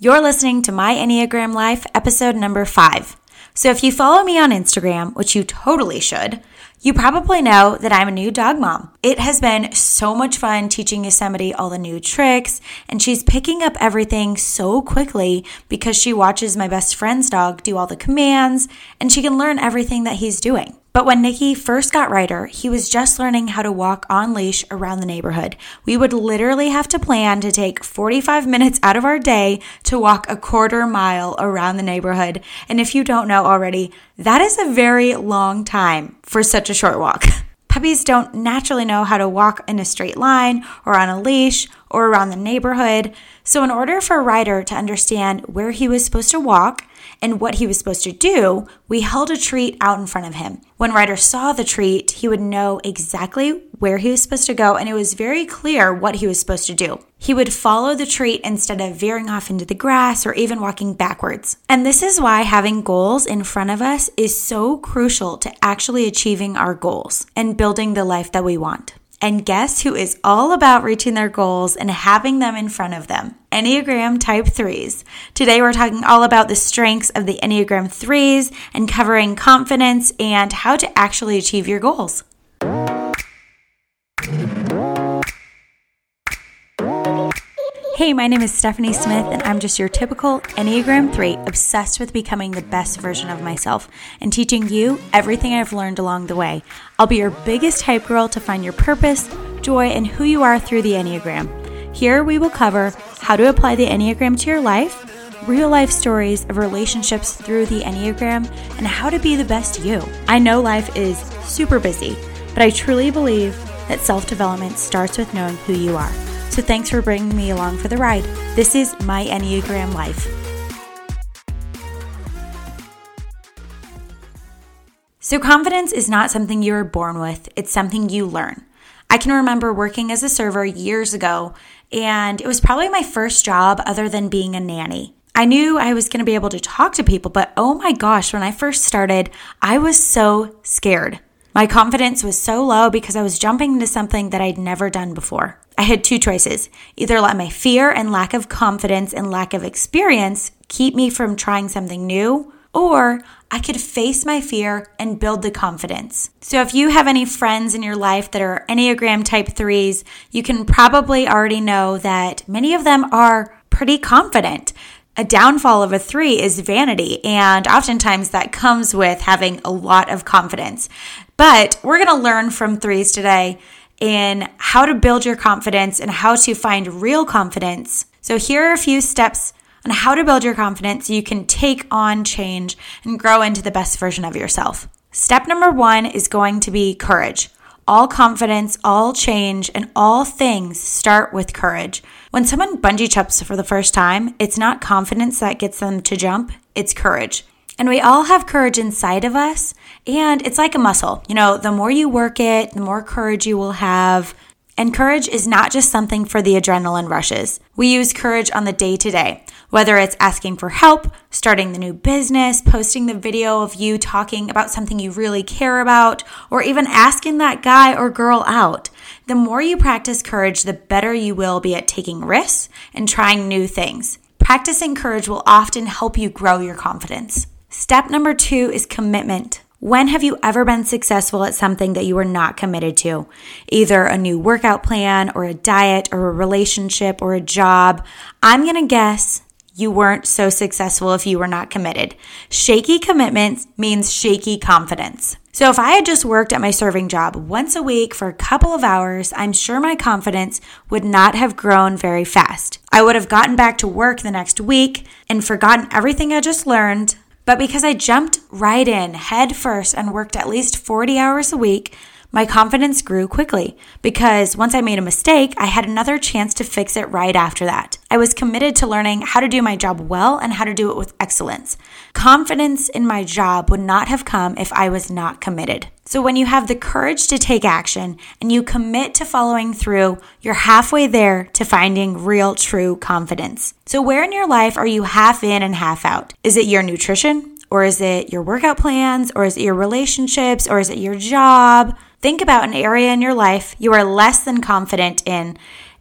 You're listening to My Enneagram Life, episode number 5. So if you follow me on Instagram, which you totally should, you probably know that I'm a new dog mom. It has been so much fun teaching Yosemite all the new tricks, and she's picking up everything so quickly because she watches my best friend's dog do all the commands, and she can learn everything that he's doing. But when Nikki first got Ryder, he was just learning how to walk on leash around the neighborhood. We would literally have to plan to take 45 minutes out of our day to walk a quarter mile around the neighborhood. And if you don't know already, that is a very long time for such a short walk. Puppies don't naturally know how to walk in a straight line or on a leash or around the neighborhood. So in order for Ryder to understand where he was supposed to walk and what he was supposed to do, we held a treat out in front of him. When Ryder saw the treat, he would know exactly where he was supposed to go, and it was very clear what he was supposed to do. He would follow the treat instead of veering off into the grass or even walking backwards. And this is why having goals in front of us is so crucial to actually achieving our goals and building the life that we want. And guess who is all about reaching their goals and having them in front of them? Enneagram Type 3s. Today we're talking all about the strengths of the Enneagram 3s and covering confidence and how to actually achieve your goals. Hey, my name is Stephanie Smith, and I'm just your typical Enneagram 3, obsessed with becoming the best version of myself and teaching you everything I've learned along the way. I'll be your biggest hype girl to find your purpose, joy, and who you are through the Enneagram. Here we will cover how to apply the Enneagram to your life, real life stories of relationships through the Enneagram, and how to be the best you. I know life is super busy, but I truly believe that self-development starts with knowing who you are. So thanks for bringing me along for the ride. This is My Enneagram Life. So confidence is not something you are born with. It's something you learn. I can remember working as a server years ago, and it was probably my first job other than being a nanny. I knew I was going to be able to talk to people, but oh my gosh, when I first started, I was so scared. My confidence was so low because I was jumping into something that I'd never done before. I had two choices: either let my fear and lack of confidence and lack of experience keep me from trying something new, or I could face my fear and build the confidence. So if you have any friends in your life that are Enneagram Type 3s, you can probably already know that many of them are pretty confident. A downfall of a 3 is vanity, and oftentimes that comes with having a lot of confidence. But we're going to learn from 3s today in how to build your confidence and how to find real confidence. So here are a few steps on how to build your confidence so you can take on change and grow into the best version of yourself. Step number 1 is going to be courage. All confidence, all change, and all things start with courage. When someone bungee jumps for the first time, it's not confidence that gets them to jump, it's courage. And we all have courage inside of us, and it's like a muscle. You know, the more you work it, the more courage you will have. And courage is not just something for the adrenaline rushes. We use courage on the day-to-day, whether it's asking for help, starting the new business, posting the video of you talking about something you really care about, or even asking that guy or girl out. The more you practice courage, the better you will be at taking risks and trying new things. Practicing courage will often help you grow your confidence. Step number 2 is commitment. When have you ever been successful at something that you were not committed to? Either a new workout plan or a diet or a relationship or a job. I'm going to guess you weren't so successful if you were not committed. Shaky commitments means shaky confidence. So if I had just worked at my serving job once a week for a couple of hours, I'm sure my confidence would not have grown very fast. I would have gotten back to work the next week and forgotten everything I just learned. But because I jumped right in head first and worked at least 40 hours a week, my confidence grew quickly because once I made a mistake, I had another chance to fix it right after that. I was committed to learning how to do my job well and how to do it with excellence. Confidence in my job would not have come if I was not committed. So when you have the courage to take action and you commit to following through, you're halfway there to finding real, true confidence. So where in your life are you half in and half out? Is it your nutrition? Or is it your workout plans? Or is it your relationships? Or is it your job? Think about an area in your life you are less than confident in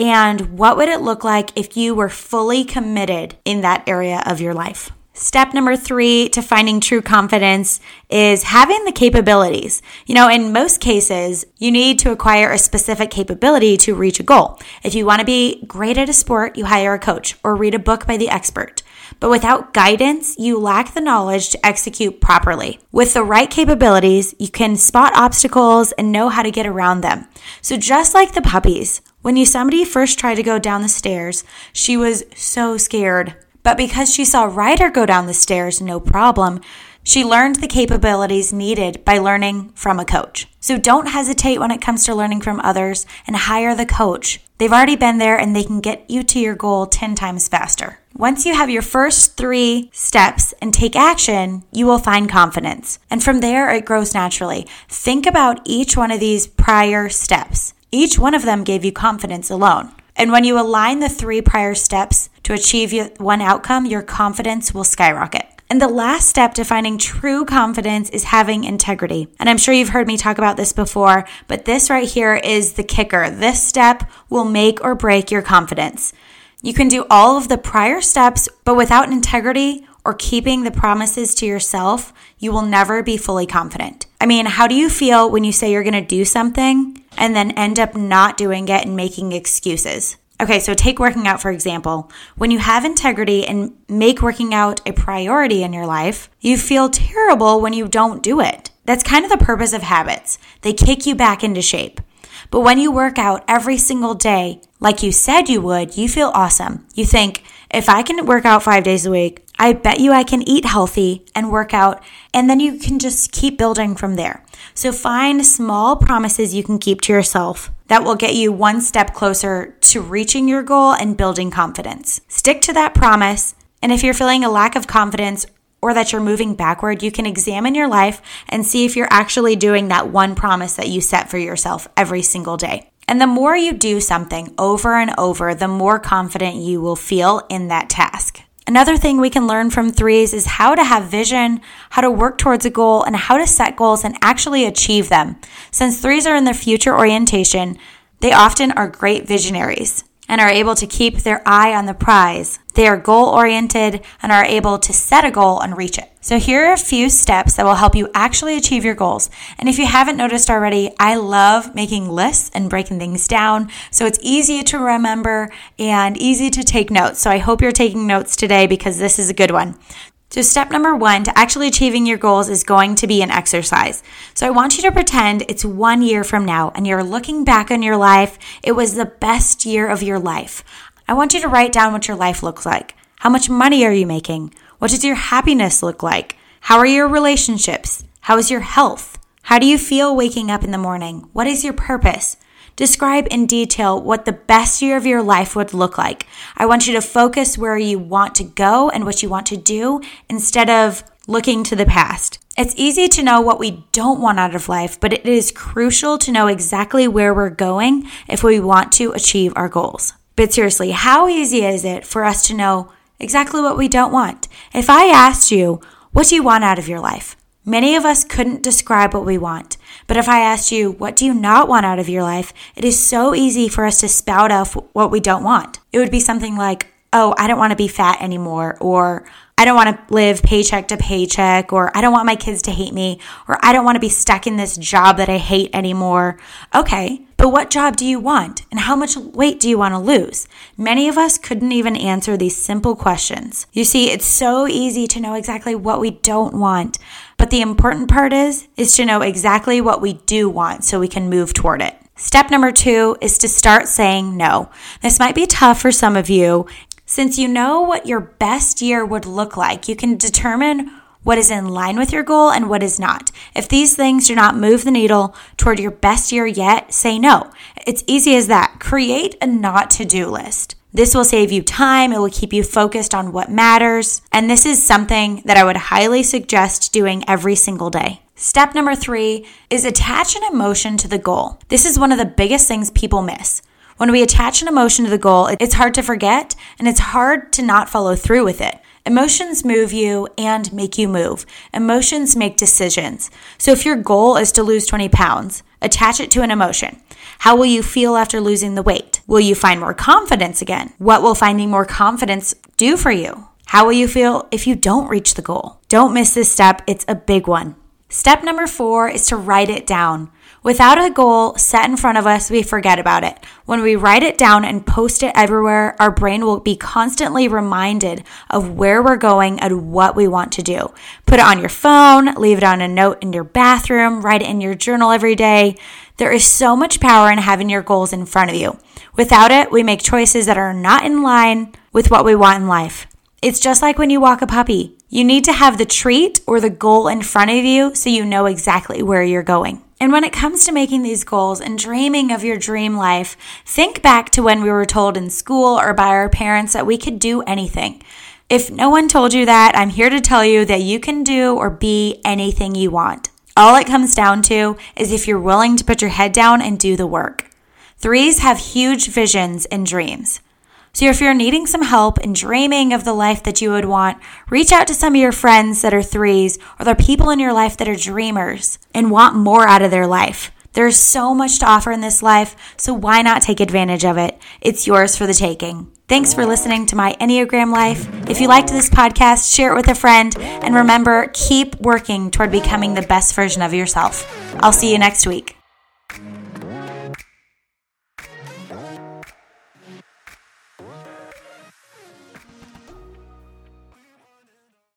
And what would it look like if you were fully committed in that area of your life? Step number 3 to finding true confidence is having the capabilities. You know, in most cases, you need to acquire a specific capability to reach a goal. If you want to be great at a sport, you hire a coach or read a book by the expert. But without guidance, you lack the knowledge to execute properly. With the right capabilities, you can spot obstacles and know how to get around them. So just like the puppies, when somebody first tried to go down the stairs, she was so scared. But because she saw Ryder go down the stairs, no problem, she learned the capabilities needed by learning from a coach. So don't hesitate when it comes to learning from others and hire the coach. They've already been there and they can get you to your goal 10 times faster. Once you have your first 3 steps and take action, you will find confidence. And from there, it grows naturally. Think about each one of these prior steps. Each one of them gave you confidence alone. And when you align the 3 prior steps to achieve one outcome, your confidence will skyrocket. And the last step to finding true confidence is having integrity. And I'm sure you've heard me talk about this before, but this right here is the kicker. This step will make or break your confidence. You can do all of the prior steps, but without integrity or keeping the promises to yourself, you will never be fully confident. I mean, how do you feel when you say you're going to do something and then end up not doing it and making excuses? Okay, so take working out, for example. When you have integrity and make working out a priority in your life, you feel terrible when you don't do it. That's kind of the purpose of habits. They kick you back into shape. But when you work out every single day, like you said you would, you feel awesome. You think, if I can work out 5 days a week, I bet you I can eat healthy and work out, and then you can just keep building from there. So find small promises you can keep to yourself that will get you one step closer to reaching your goal and building confidence. Stick to that promise, and if you're feeling a lack of confidence or that you're moving backward, you can examine your life and see if you're actually doing that one promise that you set for yourself every single day. And the more you do something over and over, the more confident you will feel in that task. Another thing we can learn from 3s is how to have vision, how to work towards a goal, and how to set goals and actually achieve them. Since 3s are in their future orientation, they often are great visionaries and are able to keep their eye on the prize. They are goal-oriented and are able to set a goal and reach it. So here are a few steps that will help you actually achieve your goals. And if you haven't noticed already, I love making lists and breaking things down, so it's easy to remember and easy to take notes. So I hope you're taking notes today because this is a good one. So step number 1 to actually achieving your goals is going to be an exercise. So I want you to pretend it's 1 year from now and you're looking back on your life. It was the best year of your life. I want you to write down what your life looks like. How much money are you making? What does your happiness look like? How are your relationships? How is your health? How do you feel waking up in the morning? What is your purpose? Describe in detail what the best year of your life would look like. I want you to focus where you want to go and what you want to do instead of looking to the past. It's easy to know what we don't want out of life, but it is crucial to know exactly where we're going if we want to achieve our goals. But seriously, how easy is it for us to know exactly what we don't want? If I asked you, what do you want out of your life? Many of us couldn't describe what we want. But if I asked you, what do you not want out of your life? It is so easy for us to spout off what we don't want. It would be something like, oh, I don't want to be fat anymore, or I don't want to live paycheck to paycheck, or I don't want my kids to hate me, or I don't want to be stuck in this job that I hate anymore. Okay, but what job do you want? And how much weight do you want to lose? Many of us couldn't even answer these simple questions. You see, it's so easy to know exactly what we don't want, but the important part is to know exactly what we do want so we can move toward it. Step number 2 is to start saying no. This might be tough for some of you. Since you know what your best year would look like, you can determine what is in line with your goal and what is not. If these things do not move the needle toward your best year yet, say no. It's easy as that. Create a not to-do list. This will save you time. It will keep you focused on what matters. And this is something that I would highly suggest doing every single day. Step number 3 is attach an emotion to the goal. This is one of the biggest things people miss. When we attach an emotion to the goal, it's hard to forget and it's hard to not follow through with it. Emotions move you and make you move. Emotions make decisions. So if your goal is to lose 20 pounds, attach it to an emotion. How will you feel after losing the weight? Will you find more confidence again? What will finding more confidence do for you? How will you feel if you don't reach the goal? Don't miss this step. It's a big one. Step number 4 is to write it down. Without a goal set in front of us, we forget about it. When we write it down and post it everywhere, our brain will be constantly reminded of where we're going and what we want to do. Put it on your phone, leave it on a note in your bathroom, write it in your journal every day. There is so much power in having your goals in front of you. Without it, we make choices that are not in line with what we want in life. It's just like when you walk a puppy. You need to have the treat or the goal in front of you so you know exactly where you're going. And when it comes to making these goals and dreaming of your dream life, think back to when we were told in school or by our parents that we could do anything. If no one told you that, I'm here to tell you that you can do or be anything you want. All it comes down to is if you're willing to put your head down and do the work. 3s have huge visions and dreams. So if you're needing some help in dreaming of the life that you would want, reach out to some of your friends that are 3s or the people in your life that are dreamers and want more out of their life. There's so much to offer in this life, so why not take advantage of it? It's yours for the taking. Thanks for listening to My Enneagram Life. If you liked this podcast, share it with a friend. And remember, keep working toward becoming the best version of yourself. I'll see you next week.